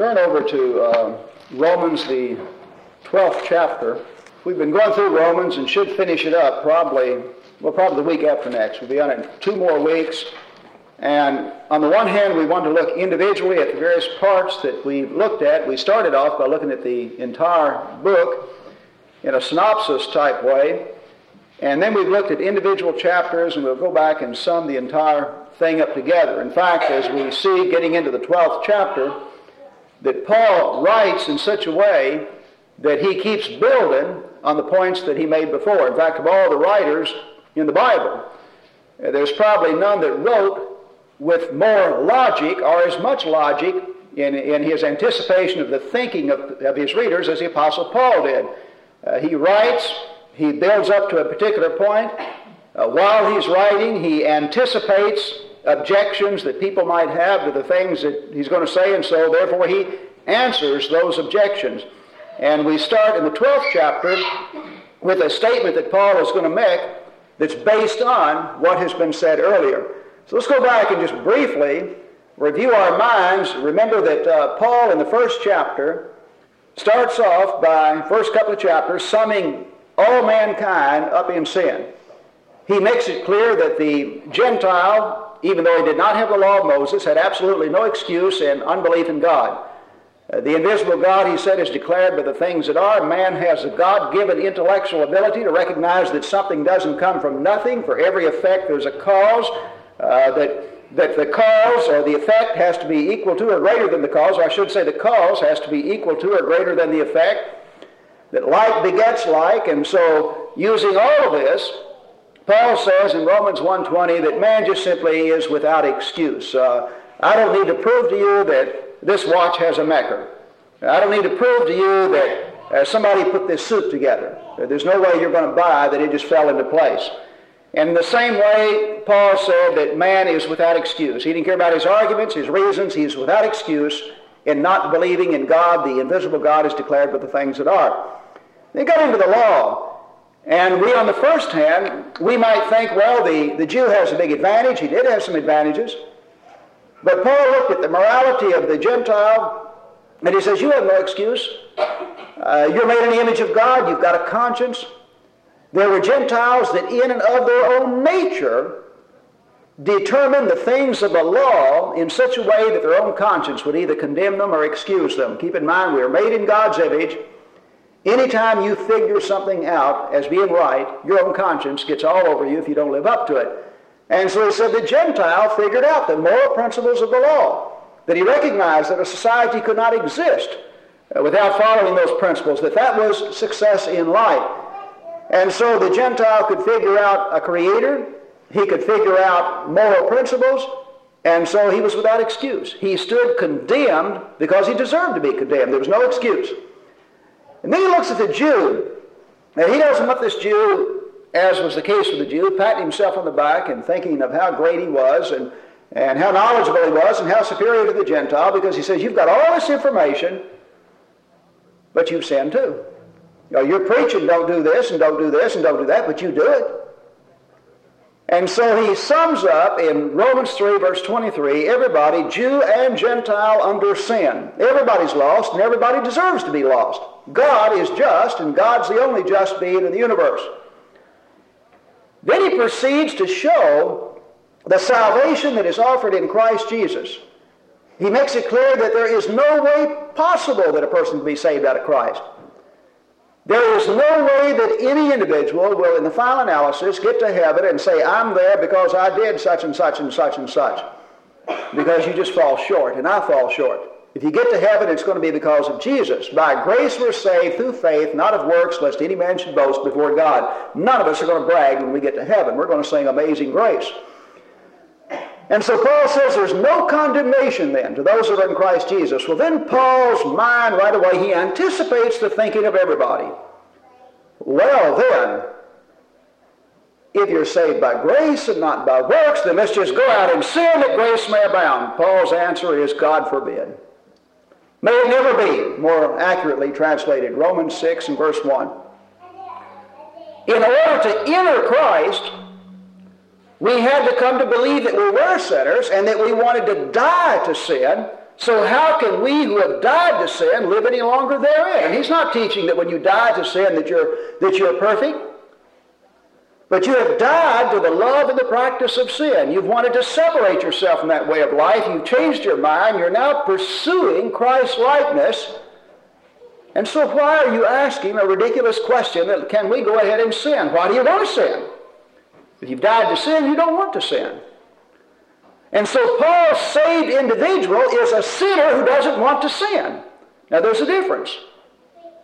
Turn over to Romans, the 12th chapter. We've been going through Romans and should finish it up probably the week after next. We'll be on it 2 more weeks. And on the one hand, we want to look individually at the various parts that we looked at. We started off by looking at the entire book in a synopsis type way. And then we've looked at individual chapters, and we'll go back and sum the entire thing up together. In fact, as we see getting into the 12th chapter, that Paul writes in such a way that he keeps building on the points that he made before. In fact, of all the writers in the Bible, there's probably none that wrote with more logic or as much logic in his anticipation of the thinking of his readers as the Apostle Paul did. He writes, he builds up to a particular point. While he's writing, he anticipates objections that people might have to the things that he's going to say, and so therefore he answers those objections. And we start in the 12th chapter with a statement that Paul is going to make that's based on what has been said earlier. So let's go back and just briefly review our minds. Remember that Paul in the first chapter starts off by, first couple of chapters, summing all mankind up in sin. He makes it clear that the Gentile, even though he did not have the law of Moses, had absolutely no excuse in unbelief in God. The invisible God, he said, is declared by the things that are. Man has a God-given intellectual ability to recognize that something doesn't come from nothing. For every effect, there's a cause. That the cause or the effect has to be equal to or greater than the cause, or I should say the cause has to be equal to or greater than the effect, that like begets like. And so using all of this, Paul says in Romans 1:20 that man just simply is without excuse. I don't need to prove to you that this watch has a maker. I don't need to prove to you that somebody put this suit together. There's no way you're going to buy that it just fell into place. And in the same way, Paul said that man is without excuse. He didn't care about his arguments, his reasons. He's without excuse in not believing in God. The invisible God is declared by the things that are. They got into the law. And we, on the first hand, we might think, well, the Jew has a big advantage. He did have some advantages. But Paul looked at the morality of the Gentile, and he says, you have no excuse. You're made in the image of God. You've got a conscience. There were Gentiles that in and of their own nature determined the things of the law in such a way that their own conscience would either condemn them or excuse them. Keep in mind, we are made in God's image. Anytime you figure something out as being right, your own conscience gets all over you if you don't live up to it. And so he said the Gentile figured out the moral principles of the law, that he recognized that a society could not exist without following those principles, that was success in life. And so the Gentile could figure out a creator, he could figure out moral principles, and so he was without excuse. He stood condemned because he deserved to be condemned. There was no excuse. And then he looks at the Jew, and he doesn't want this Jew, as was the case with the Jew, patting himself on the back and thinking of how great he was and how knowledgeable he was and how superior to the Gentile, because he says, you've got all this information, but you've sinned too. You know, you're preaching, don't do this, and don't do this, and don't do that, but you do it. And so he sums up in Romans 3, verse 23, everybody, Jew and Gentile, under sin. Everybody's lost, and everybody deserves to be lost. God is just, and God's the only just being in the universe. Then he proceeds to show the salvation that is offered in Christ Jesus. He makes it clear that there is no way possible that a person can be saved out of Christ. There is no way that any individual will, in the final analysis, get to heaven and say, I'm there because I did such and such and such and such. Because you just fall short, and I fall short. If you get to heaven, it's going to be because of Jesus. By grace we're saved through faith, not of works, lest any man should boast before God. None of us are going to brag when we get to heaven. We're going to sing Amazing Grace. And so Paul says there's no condemnation then to those that are in Christ Jesus. Well, then Paul's mind right away, he anticipates the thinking of everybody. Well, then, if you're saved by grace and not by works, then let's just go out and sin that grace may abound. Paul's answer is, God forbid. May it never be, more accurately translated, Romans 6 and verse 1. In order to enter Christ, we had to come to believe that we were sinners and that we wanted to die to sin So how can we who have died to sin live any longer therein? He's not teaching that when you die to sin that you're perfect. But you have died to the love and the practice of sin. You've wanted to separate yourself from that way of life. You've changed your mind. You're now pursuing Christ's likeness. And so why are you asking a ridiculous question that can we go ahead and sin? Why do you want to sin? If you've died to sin, you don't want to sin. And so Paul's saved individual is a sinner who doesn't want to sin. Now there's a difference.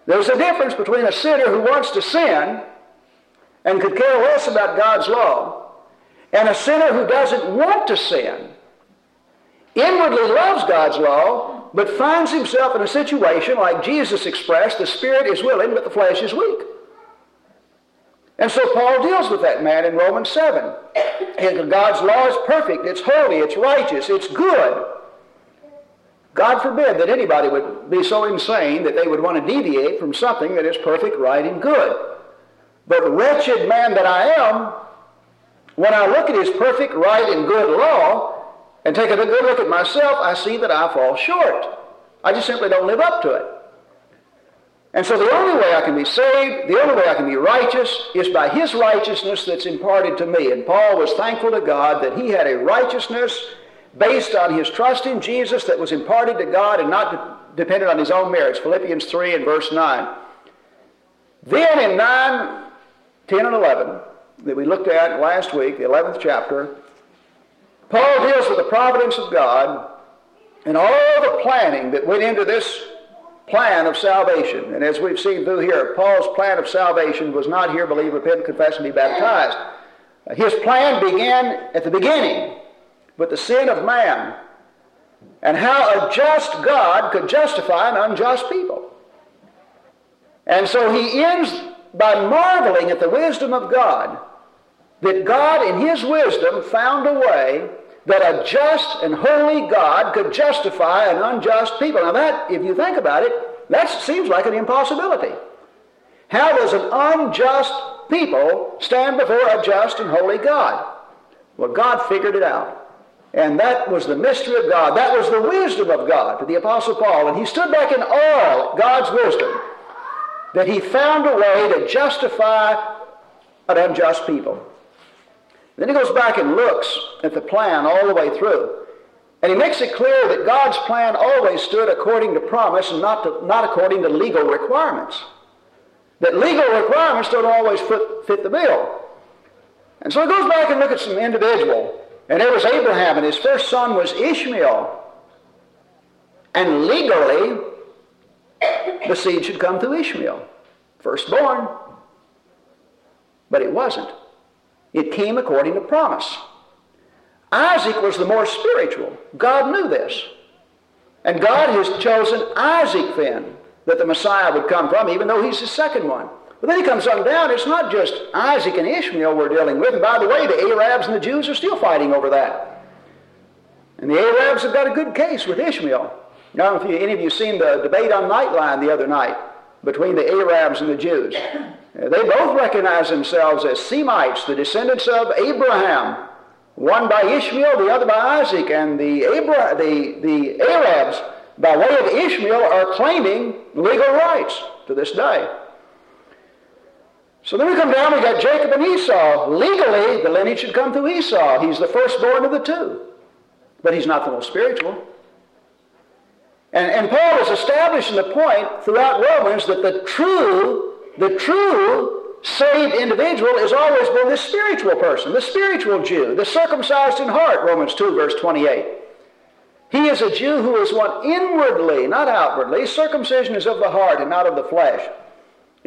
There's a difference between a sinner who wants to sin and could care less about God's law and a sinner who doesn't want to sin, inwardly loves God's law, but finds himself in a situation like Jesus expressed, the spirit is willing, but the flesh is weak. And so Paul deals with that man in Romans 7. And God's law is perfect, it's holy, it's righteous, it's good. God forbid that anybody would be so insane that they would want to deviate from something that is perfect, right, and good. But wretched man that I am, when I look at his perfect, right, and good law, and take a good look at myself, I see that I fall short. I just simply don't live up to it. And so the only way I can be saved, the only way I can be righteous, is by his righteousness that's imparted to me. And Paul was thankful to God that he had a righteousness based on his trust in Jesus that was imparted to God and not dependent on his own merits. Philippians 3 and verse 9. Then in 9, 10, and 11 that we looked at last week, the 11th chapter, Paul deals with the providence of God and all the planning that went into this plan of salvation. And as we've seen through here, Paul's plan of salvation was not here, believe, repent, confess, and be baptized. His plan began at the beginning with the sin of man and how a just God could justify an unjust people. And so he ends by marveling at the wisdom of God, that God in his wisdom found a way that a just and holy God could justify an unjust people. Now that, if you think about it, that seems like an impossibility. How does an unjust people stand before a just and holy God? Well, God figured it out. And that was the mystery of God. That was the wisdom of God to the Apostle Paul. And he stood back in awe at God's wisdom, that he found a way to justify an unjust people. Then he goes back and looks at the plan all the way through. And he makes it clear that God's plan always stood according to promise and not according to legal requirements. That legal requirements don't always fit the bill. And so he goes back and looks at some individual. And it was Abraham, and his first son was Ishmael. And legally, the seed should come through Ishmael, firstborn. But it wasn't. It came according to promise. Isaac was the more spiritual. God knew this. And God has chosen Isaac then that the Messiah would come from, even though he's the second one. But then he comes on down. It's not just Isaac and Ishmael we're dealing with. And by the way, the Arabs and the Jews are still fighting over that. And the Arabs have got a good case with Ishmael. I don't know if any of you seen the debate on Nightline the other night between the Arabs and the Jews. They both recognize themselves as Semites, the descendants of Abraham, one by Ishmael, the other by Isaac, and the Arabs, by way of Ishmael, are claiming legal rights to this day. So then we come down, we got Jacob and Esau. Legally, the lineage should come through Esau. He's the firstborn of the two, but he's not the most spiritual. And Paul is establishing the point throughout Romans that the true saved individual is always been the spiritual person, the spiritual Jew, the circumcised in heart, Romans 2, verse 28. He is a Jew who is one inwardly, not outwardly. Circumcision is of the heart and not of the flesh.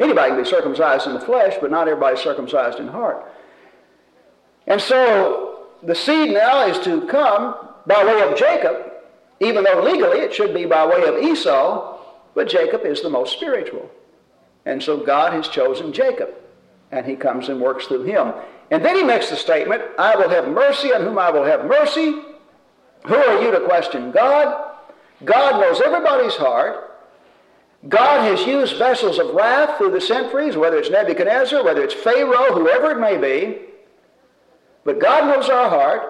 Anybody can be circumcised in the flesh, but not everybody's circumcised in heart. And so the seed now is to come by way of Jacob, even though legally it should be by way of Esau, but Jacob is the most spiritual. And so God has chosen Jacob, and he comes and works through him. And then he makes the statement, I will have mercy on whom I will have mercy. Who are you to question God? God knows everybody's heart. God has used vessels of wrath through the centuries, whether it's Nebuchadnezzar, whether it's Pharaoh, whoever it may be. But God knows our heart.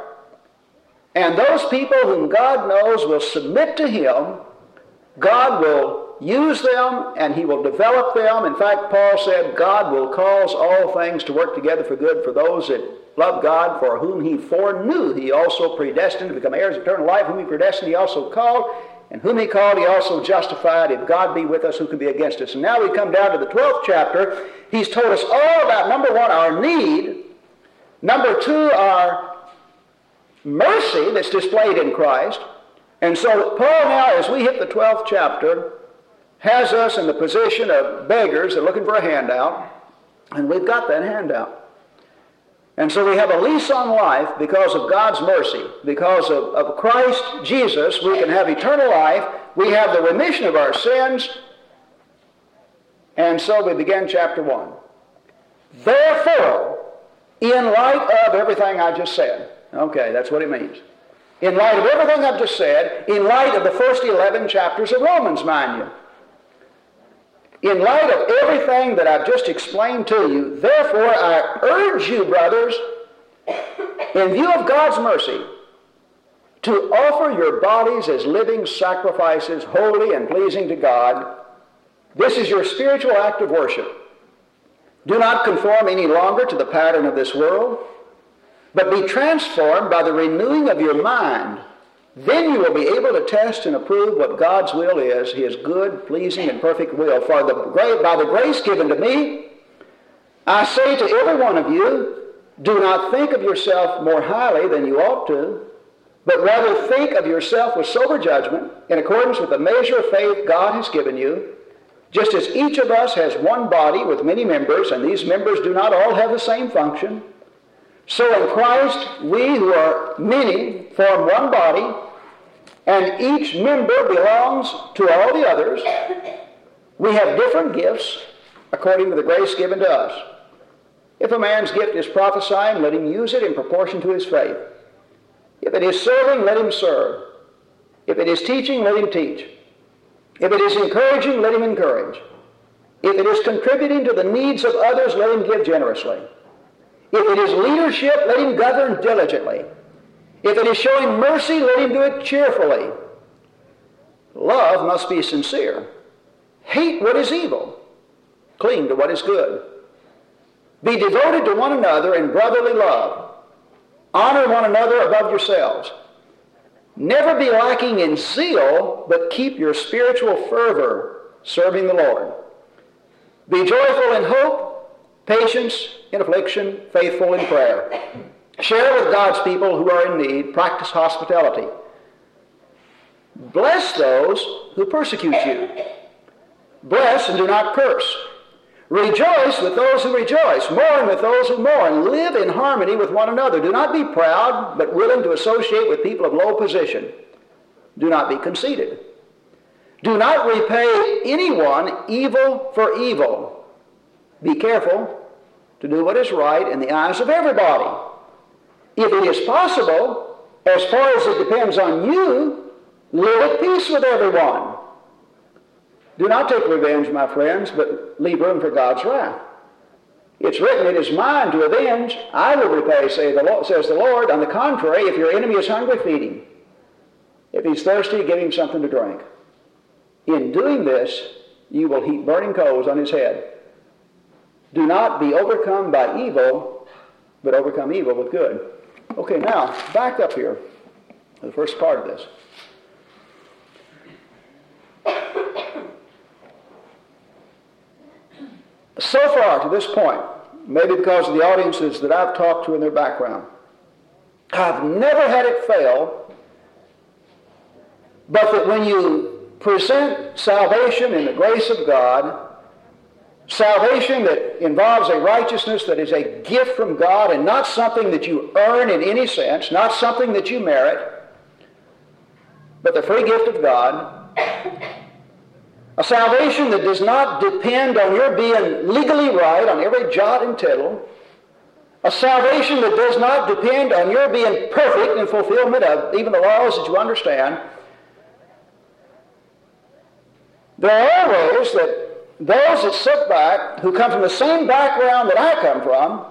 And those people whom God knows will submit to him. God will use them, and he will develop them. In fact, Paul said, God will cause all things to work together for good for those that love God, for whom he foreknew, he also predestined to become heirs of eternal life. Whom he predestined, he also called. And whom he called, he also justified. If God be with us, who can be against us? And now we come down to the 12th chapter. He's told us all about, number one, our need. Number two, our mercy that's displayed in Christ. And so Paul now, as we hit the 12th chapter, has us in the position of beggars that are looking for a handout, and we've got that handout. And so we have a lease on life because of God's mercy. Because of Christ Jesus, we can have eternal life. We have the remission of our sins. And so we begin chapter 1. Therefore, in light of everything I just said. Okay, that's what it means. In light of everything I've just said, in light of the first 11 chapters of Romans, mind you, in light of everything that I've just explained to you, therefore I urge you, brothers, in view of God's mercy, to offer your bodies as living sacrifices, holy and pleasing to God. This is your spiritual act of worship. Do not conform any longer to the pattern of this world, but be transformed by the renewing of your mind. Then you will be able to test and approve what God's will is, his good, pleasing, and perfect will. For by the grace given to me, I say to every one of you, do not think of yourself more highly than you ought to, but rather think of yourself with sober judgment, in accordance with the measure of faith God has given you, just as each of us has one body with many members, and these members do not all have the same function. So in Christ, we who are many form one body, and each member belongs to all the others. We have different gifts according to the grace given to us. If a man's gift is prophesying, let him use it in proportion to his faith. If it is serving, let him serve. If it is teaching, let him teach. If it is encouraging, let him encourage. If it is contributing to the needs of others, let him give generously. If it is leadership, let him govern diligently. If it is showing mercy, let him do it cheerfully. Love must be sincere. Hate what is evil. Cling to what is good. Be devoted to one another in brotherly love. Honor one another above yourselves. Never be lacking in zeal, but keep your spiritual fervor serving the Lord. Be joyful in hope, patience, in affliction, faithful in prayer. Share with God's people who are in need. Practice hospitality. Bless those who persecute you. Bless and do not curse. Rejoice with those who rejoice. Mourn with those who mourn. Live in harmony with one another. Do not be proud, but willing to associate with people of low position. Do not be conceited. Do not repay anyone evil for evil. Be careful to do what is right in the eyes of everybody. If it is possible, as far as it depends on you, live at peace with everyone. Do not take revenge, my friends, but leave room for God's wrath. It's written, it is mine to avenge, I will repay, says the Lord. On the contrary, if your enemy is hungry, feed him. If he's thirsty, give him something to drink. In doing this, you will heap burning coals on his head. Do not be overcome by evil, but overcome evil with good. Okay, now, back up here to the first part of this. So far to this point, maybe because of the audiences that I've talked to in their background, I've never had it fail, but that when you present salvation in the grace of God, salvation that involves a righteousness that is a gift from God and not something that you earn in any sense, not something that you merit, but the free gift of God. A salvation that does not depend on your being legally right on every jot and tittle. A salvation that does not depend on your being perfect in fulfillment of even the laws that you understand. There are ways that those that sit back, who come from the same background that I come from,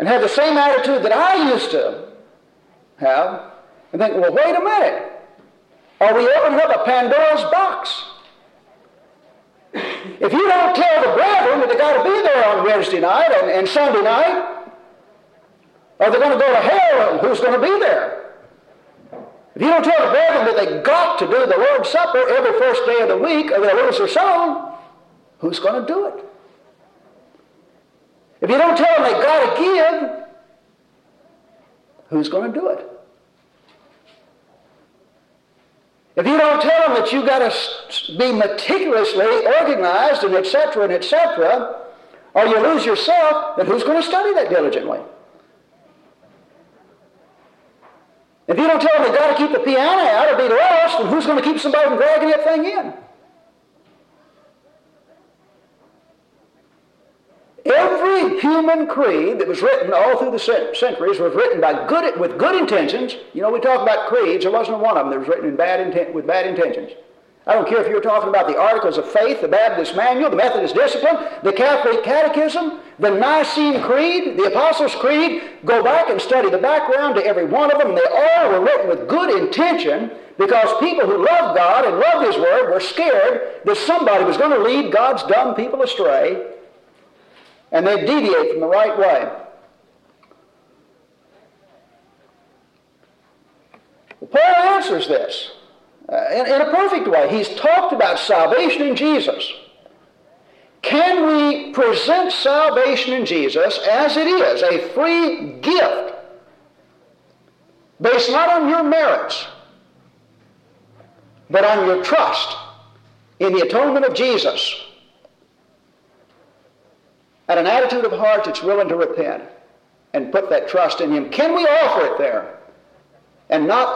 and have the same attitude that I used to have, and think, well, wait a minute. Are we ever going to have a Pandora's box? If you don't tell the brethren that they've got to be there on Wednesday night and Sunday night, are they going to go to hell? Who's going to be there? If you don't tell the brethren that they've got to do the Lord's Supper every first day of the week, or their little song, who's going to do it? If you don't tell them they've got to give, who's going to do it? If you don't tell them that you've got to be meticulously organized and etc., or you lose yourself, then who's going to study that diligently? If you don't tell them they've got to keep the piano out or be lost, then who's going to keep somebody from dragging that thing in? Every human creed that was written all through the centuries was written by with good intentions. You know, we talk about creeds. There wasn't one of them that was written in with bad intentions. I don't care if you're talking about the Articles of Faith, the Baptist Manual, the Methodist Discipline, the Catholic Catechism, the Nicene Creed, the Apostles' Creed. Go back and study the background to every one of them. They all were written with good intention because people who loved God and loved His Word were scared that somebody was going to lead God's dumb people astray, and they deviate from the right way. Paul answers this in a perfect way. He's talked about salvation in Jesus. Can we present salvation in Jesus as it is, a free gift, based not on your merits, but on your trust in the atonement of Jesus, and an attitude of heart that's willing to repent and put that trust in Him? Can we offer it there and not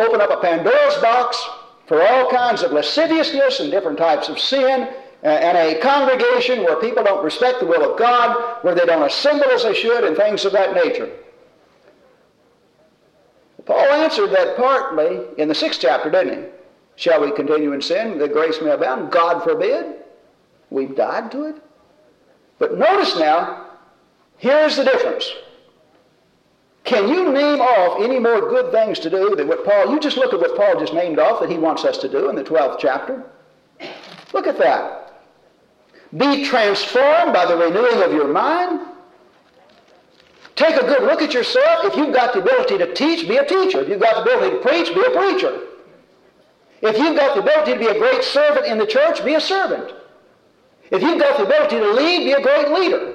open up a Pandora's box for all kinds of lasciviousness and different types of sin, and a congregation where people don't respect the will of God, where they don't assemble as they should, and things of that nature? Paul answered that partly in the 6th chapter, didn't he? Shall we continue in sin that grace may abound? God forbid. We've died to it. But notice now, here's the difference. Can you name off any more good things to do than what Paul... You just look at what Paul just named off that he wants us to do in the 12th chapter. Look at that. Be transformed by the renewing of your mind. Take a good look at yourself. If you've got the ability to teach, be a teacher. If you've got the ability to preach, be a preacher. If you've got the ability to be a great servant in the church, be a servant. If you've got the ability to lead, be a great leader.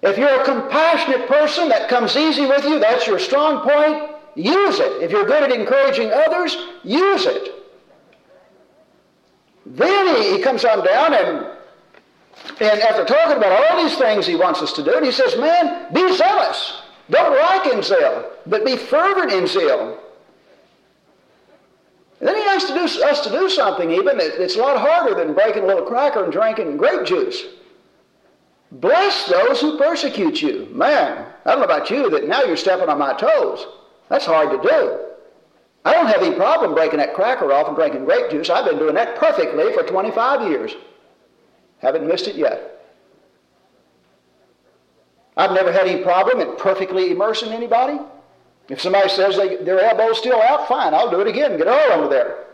If you're a compassionate person, that comes easy with you, that's your strong point, use it. If you're good at encouraging others, use it. Then he comes on down and after talking about all these things he wants us to do, and he says, man, be zealous. Don't like in zeal, but be fervent in zeal. And then he asks us to do something even that's a lot harder than breaking a little cracker and drinking grape juice. Bless those who persecute you. Man, I don't know about you, that now you're stepping on my toes. That's hard to do. I don't have any problem breaking that cracker off and drinking grape juice. I've been doing that perfectly for 25 years. Haven't missed it yet. I've never had any problem in perfectly immersing anybody. If somebody says their elbow's still out, fine, I'll do it again. Get all over there.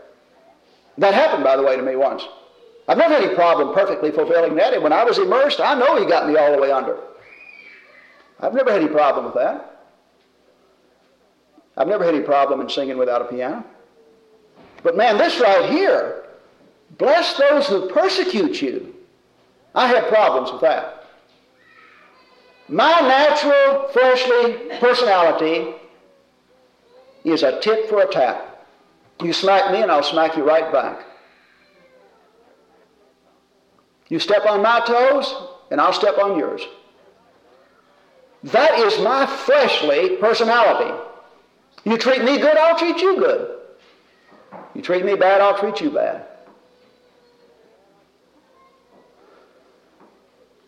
That happened, by the way, to me once. I've never had any problem perfectly fulfilling that. And when I was immersed, I know he got me all the way under. I've never had any problem with that. I've never had any problem in singing without a piano. But man, this right here, bless those who persecute you. I had problems with that. My natural fleshly personality is a tit for a tat. You smack me and I'll smack you right back. You step on my toes and I'll step on yours. That is my fleshly personality. You treat me good, I'll treat you good. You treat me bad, I'll treat you bad.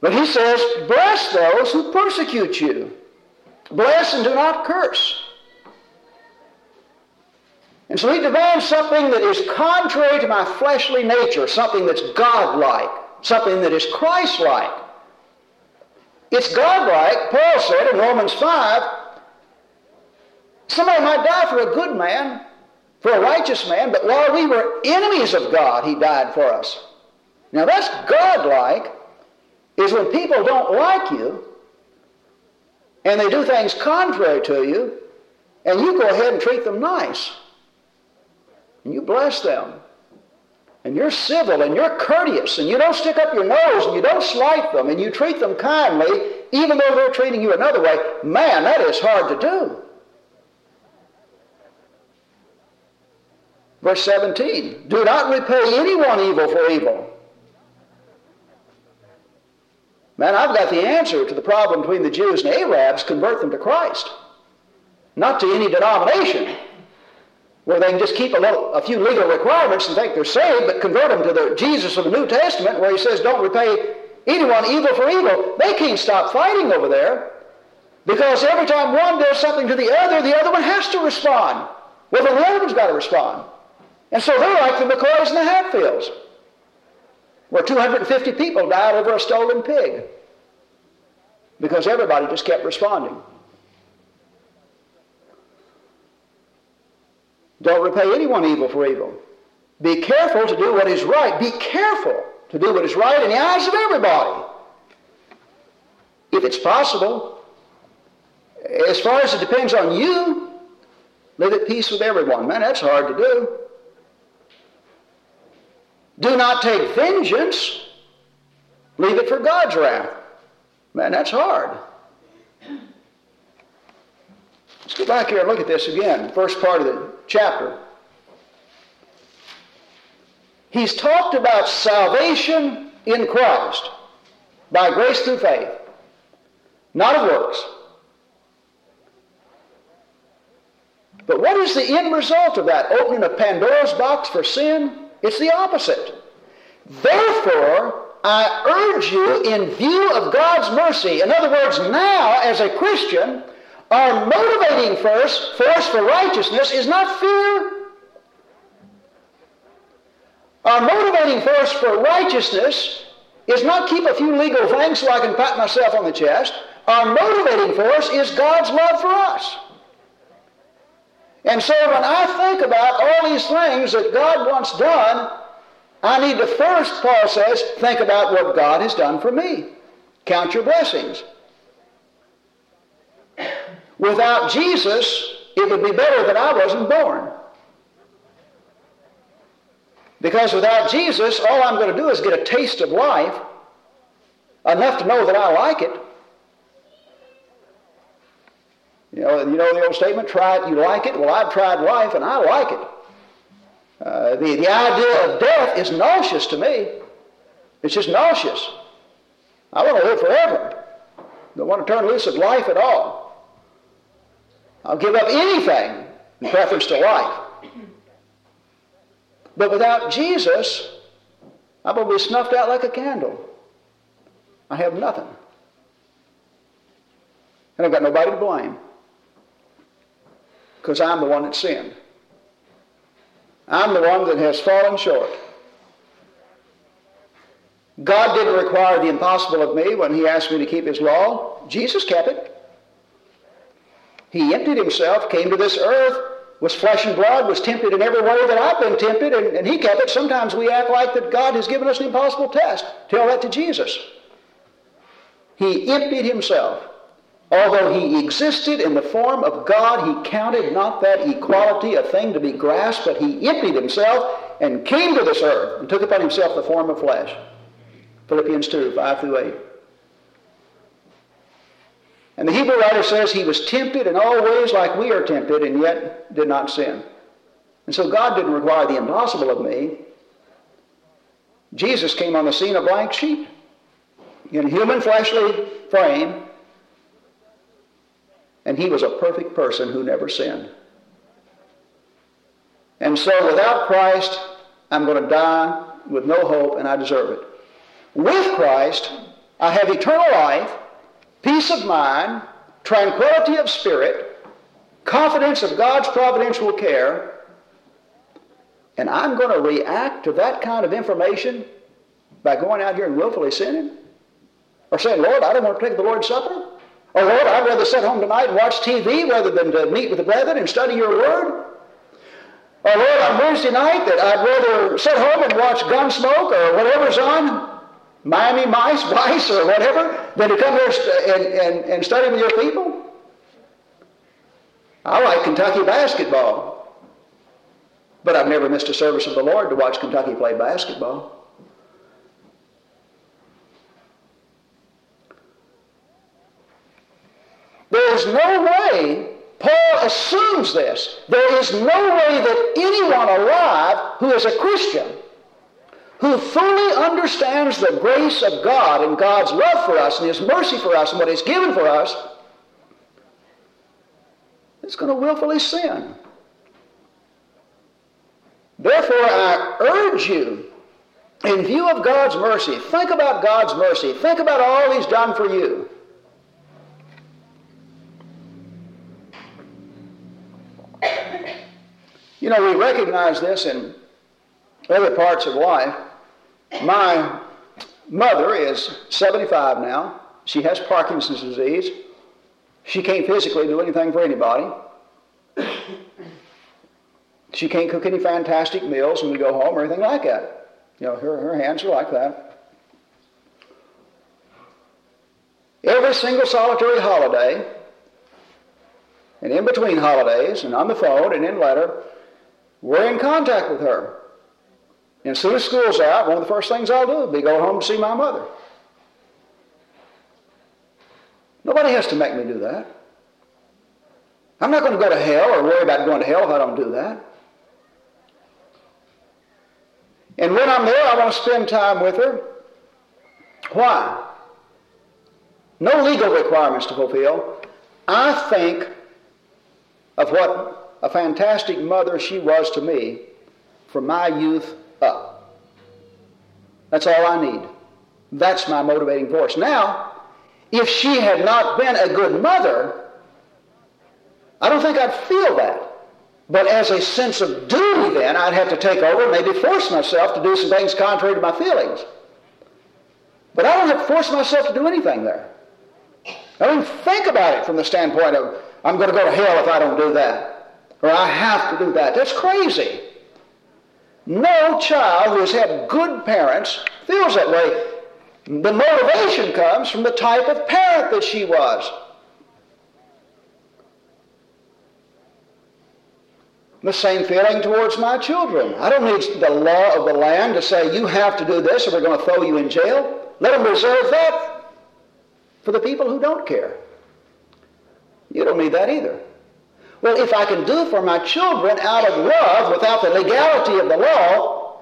But he says, bless those who persecute you. Bless and do not curse. And so he demands something that is contrary to my fleshly nature, something that's God-like, something that is Christ-like. It's God-like, Paul said in Romans 5, Somebody might die for a good man, for a righteous man, but while we were enemies of God, he died for us. Now that's godlike, is when people don't like you, and they do things contrary to you, and you go ahead and treat them nice. And you bless them. And you're civil, and you're courteous, and you don't stick up your nose, and you don't slight them, and you treat them kindly, even though they're treating you another way. Man, that is hard to do. Verse 17, do not repay anyone evil for evil. Man, I've got the answer to the problem between the Jews and Arabs. Convert them to Christ. Not to any denomination where they can just keep a few legal requirements and think they're saved, but convert them to the Jesus of the New Testament where he says don't repay anyone evil for evil. They can't stop fighting over there because every time one does something to the other one has to respond. Well, the other one's got to respond. And so they're like the McCoys and the Hatfields, where 250 people died over a stolen pig because everybody just kept responding. Don't repay anyone evil for evil. Be careful to do what is right. Be careful to do what is right in the eyes of everybody, if it's possible. As far as it depends on you, live at peace with everyone. Man, that's hard to do. Do not take vengeance. Leave it for God's wrath. Man, that's hard. Let's go back here and look at this again, first part of the chapter. He's talked about salvation in Christ by grace through faith, not of works. But what is the end result of that? Opening a Pandora's box for sin? It's the opposite. Therefore, I urge you in view of God's mercy. In other words, now as a Christian, our motivating force for righteousness is not fear. Our motivating force for righteousness is not keep a few legal things so I can pat myself on the chest. Our motivating force is God's love for us. And so when I think about all these things that God wants done, I need to first, Paul says, think about what God has done for me. Count your blessings. Without Jesus, it would be better that I wasn't born. Because without Jesus, all I'm going to do is get a taste of life, enough to know that I like it. You know the old statement, try it, you like it? Well, I've tried life, and I like it. The idea of death is nauseous to me. It's just nauseous. I want to live forever. Don't want to turn loose of life at all. I'll give up anything in preference to life. But without Jesus, I'm going to be snuffed out like a candle. I have nothing. And I've got nobody to blame, because I'm the one that sinned. I'm the one that has fallen short. God didn't require the impossible of me when he asked me to keep his law. Jesus kept it. He emptied himself, came to this earth, was flesh and blood, was tempted in every way that I've been tempted, and he kept it. Sometimes we act like that God has given us an impossible test. Tell that to Jesus. He emptied himself. Although he existed in the form of God, he counted not that equality a thing to be grasped, but he emptied himself and came to this earth and took upon himself the form of flesh. Philippians 2, 5 through 8. And the Hebrew writer says he was tempted in all ways like we are tempted and yet did not sin. And so God didn't require the impossible of me. Jesus came on the scene a blank sheet in human fleshly frame. And he was a perfect person who never sinned. And so without Christ, I'm going to die with no hope, and I deserve it. With Christ, I have eternal life, peace of mind, tranquility of spirit, confidence of God's providential care, and I'm going to react to that kind of information by going out here and willfully sinning? Or saying, Lord, I don't want to take the Lord's Supper? Oh Lord, I'd rather sit home tonight and watch TV rather than to meet with the brethren and study your word. Oh Lord, on Wednesday night, that I'd rather sit home and watch Gunsmoke or whatever's on, Miami Vice or whatever, than to come here and study with your people. I like Kentucky basketball, but I've never missed a service of the Lord to watch Kentucky play basketball. There is no way, Paul assumes this, there is no way that anyone alive who is a Christian, who fully understands the grace of God and God's love for us and His mercy for us and what He's given for us, is going to willfully sin. Therefore, I urge you, in view of God's mercy, think about God's mercy, think about all He's done for you. You know, we recognize this in other parts of life. My mother is 75 now. She has Parkinson's disease. She can't physically do anything for anybody. She can't cook any fantastic meals when we go home or anything like that. You know, her hands are like that. Every single solitary holiday, and in between holidays, and on the phone, and in letter, we're in contact with her. And as soon as school's out, one of the first things I'll do will be go home to see my mother. Nobody has to make me do that. I'm not going to go to hell or worry about going to hell if I don't do that. And when I'm there, I want to spend time with her. Why? No legal requirements to fulfill. I think of what a fantastic mother she was to me from my youth up. That's all I need. That's my motivating force. Now, if she had not been a good mother, I don't think I'd feel that. But as a sense of duty then, I'd have to take over and maybe force myself to do some things contrary to my feelings. But I don't have to force myself to do anything there. I don't even think about it from the standpoint of, I'm going to go to hell if I don't do that. Or I have to do that. That's crazy. No child who has had good parents feels that way. The motivation comes from the type of parent that she was. The same feeling towards my children. I don't need the law of the land to say, you have to do this or we're going to throw you in jail. Let them reserve that for the people who don't care. You don't need that either. Well, if I can do for my children out of love without the legality of the law,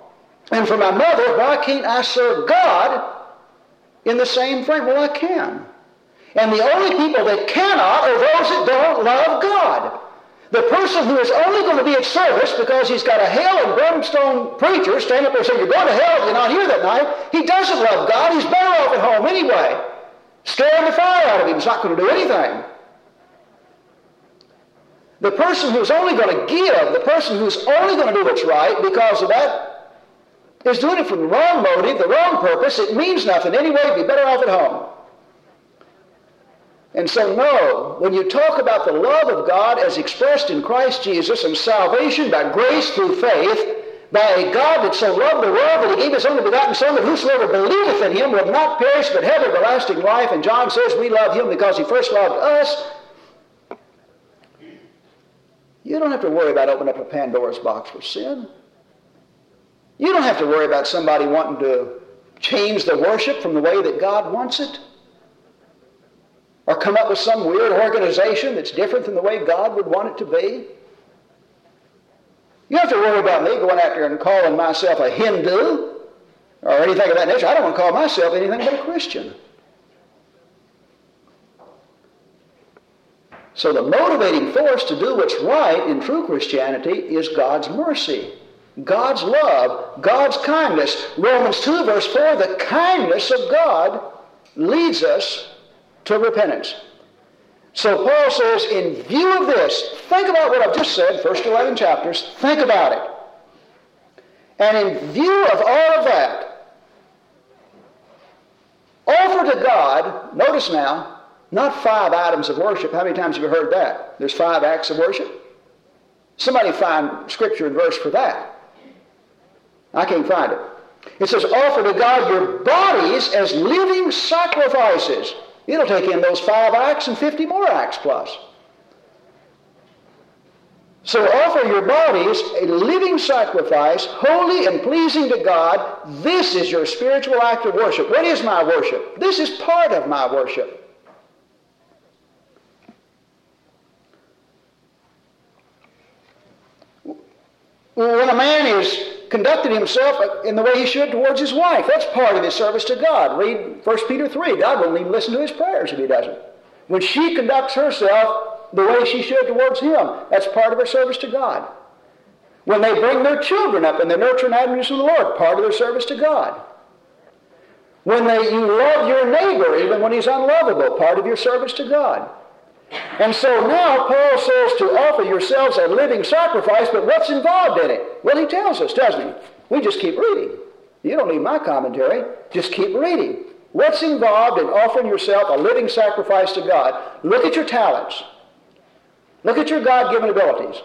and for my mother, why can't I serve God in the same frame? Well, I can. And the only people that cannot are those that don't love God. The person who is only going to be at service because he's got a hell and brimstone preacher standing up there saying, you're going to hell if you're not here that night, he doesn't love God. He's better off at home anyway. Scaring the fire out of him is not going to do anything. The person who's only going to give, the person who's only going to do what's right because of that, is doing it from the wrong motive, the wrong purpose. It means nothing anyway. It'd be better off at home. And so no, when you talk about the love of God as expressed in Christ Jesus and salvation by grace through faith, by a God that so loved the world that he gave his only begotten Son, that whosoever believeth in him will not perish but have everlasting life. And John says we love him because he first loved us. You don't have to worry about opening up a Pandora's box for sin. You don't have to worry about somebody wanting to change the worship from the way that God wants it, or come up with some weird organization that's different than the way God would want it to be. You don't have to worry about me going out there and calling myself a Hindu or anything of that nature. I don't want to call myself anything but a Christian. So the motivating force to do what's right in true Christianity is God's mercy, God's love, God's kindness. Romans 2 verse 4, the kindness of God leads us to repentance. So Paul says, in view of this, think about what I've just said, first 11 chapters, think about it. And in view of all of that, offer to God, notice now, Not five items of worship. How many times have you heard that? There's five acts of worship. Somebody find scripture and verse for that. I can't find it. It says, offer to God your bodies as living sacrifices. It'll take in those five acts and 50 more acts plus. So offer your bodies a living sacrifice, holy and pleasing to God. This is your spiritual act of worship. What is my worship? This is part of my worship. When a man is conducting himself in the way he should towards his wife, that's part of his service to God. Read 1 Peter 3. God won't even listen to his prayers if he doesn't. When she conducts herself the way she should towards him, that's part of her service to God. When they bring their children up in the nurture and admonition of the Lord, part of their service to God. When you love your neighbor, even when he's unlovable, part of your service to God. And so now Paul says to offer yourselves a living sacrifice, but what's involved in it? Well, he tells us, doesn't he? We just keep reading. You don't need my commentary. Just keep reading. What's involved in offering yourself a living sacrifice to God? Look at your talents. Look at your God-given abilities.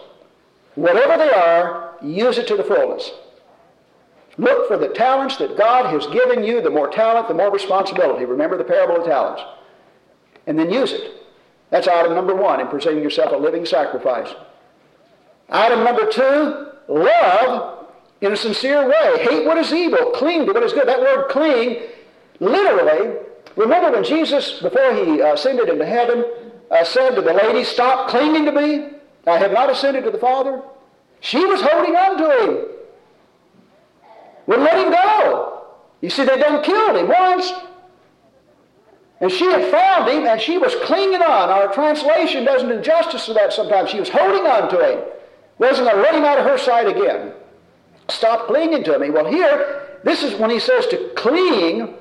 Whatever they are, use it to the fullness. Look for the talents that God has given you. The more talent, the more responsibility. Remember the parable of talents. And then use it. That's item number one, in presenting yourself a living sacrifice. Item number two, love in a sincere way. Hate what is evil, cling to what is good. That word cling, literally, remember when Jesus, before he ascended into heaven, said to the lady, stop clinging to me, I have not ascended to the Father. She was holding on to him. Wouldn't let him go. You see, they done killed him once. And she had found him, and she was clinging on. Our translation doesn't do justice to that sometimes. She was holding on to him. Wasn't going to let him out of her sight again. Stop clinging to me. Well, here, this is when he says to cling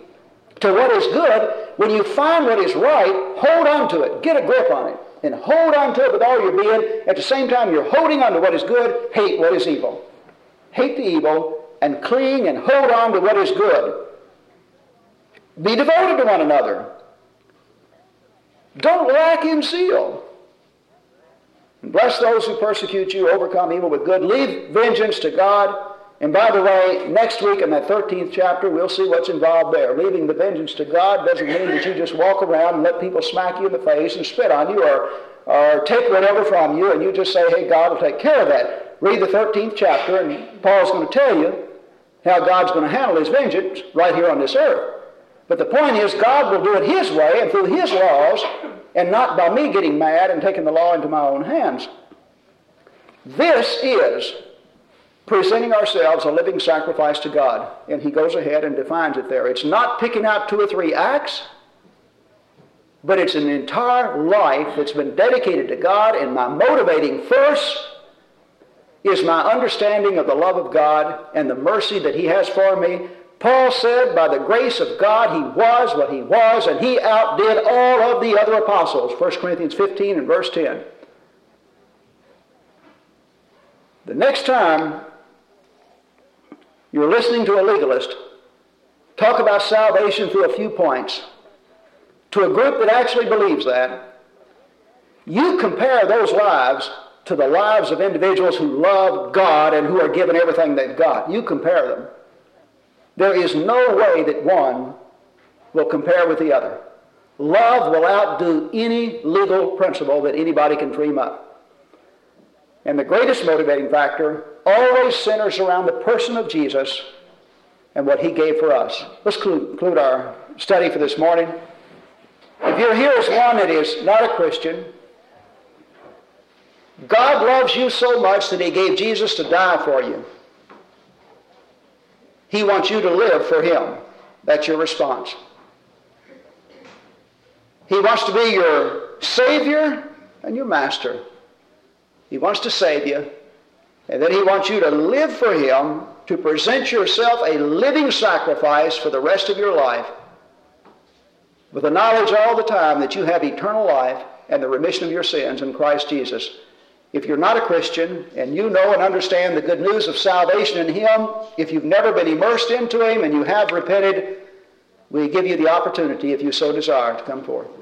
to what is good. When you find what is right, hold on to it. Get a grip on it. And hold on to it with all your being. At the same time, you're holding on to what is good. Hate what is evil. Hate the evil, and cling and hold on to what is good. Be devoted to one another. Don't lack in zeal. Bless those who persecute you, overcome evil with good. Leave vengeance to God. And by the way, next week in that 13th chapter, we'll see what's involved there. Leaving the vengeance to God doesn't mean that you just walk around and let people smack you in the face and spit on you or take whatever from you and you just say, hey, God will take care of that. Read the 13th chapter and Paul's going to tell you how God's going to handle his vengeance right here on this earth. But the point is, God will do it his way and through his laws, and not by me getting mad and taking the law into my own hands. This is presenting ourselves a living sacrifice to God. And he goes ahead and defines it there. It's not picking out 2 or 3 acts, but it's an entire life that's been dedicated to God, and my motivating force is my understanding of the love of God and the mercy that he has for me. Paul said, by the grace of God, he was what he was, and he outdid all of the other apostles. 1 Corinthians 15 and verse 10. The next time you're listening to a legalist talk about salvation through a few points, to a group that actually believes that, you compare those lives to the lives of individuals who love God and who are given everything they've got. You compare them. There is no way that one will compare with the other. Love will outdo any legal principle that anybody can dream up. And the greatest motivating factor always centers around the person of Jesus and what he gave for us. Let's conclude our study for this morning. If you're here as one that is not a Christian, God loves you so much that he gave Jesus to die for you. He wants you to live for him. That's your response. He wants to be your Savior and your Master. He wants to save you. And then he wants you to live for him, to present yourself a living sacrifice for the rest of your life, with the knowledge all the time that you have eternal life and the remission of your sins in Christ Jesus. If you're not a Christian and you know and understand the good news of salvation in him, if you've never been immersed into him and you have repented, we give you the opportunity, if you so desire, to come forth.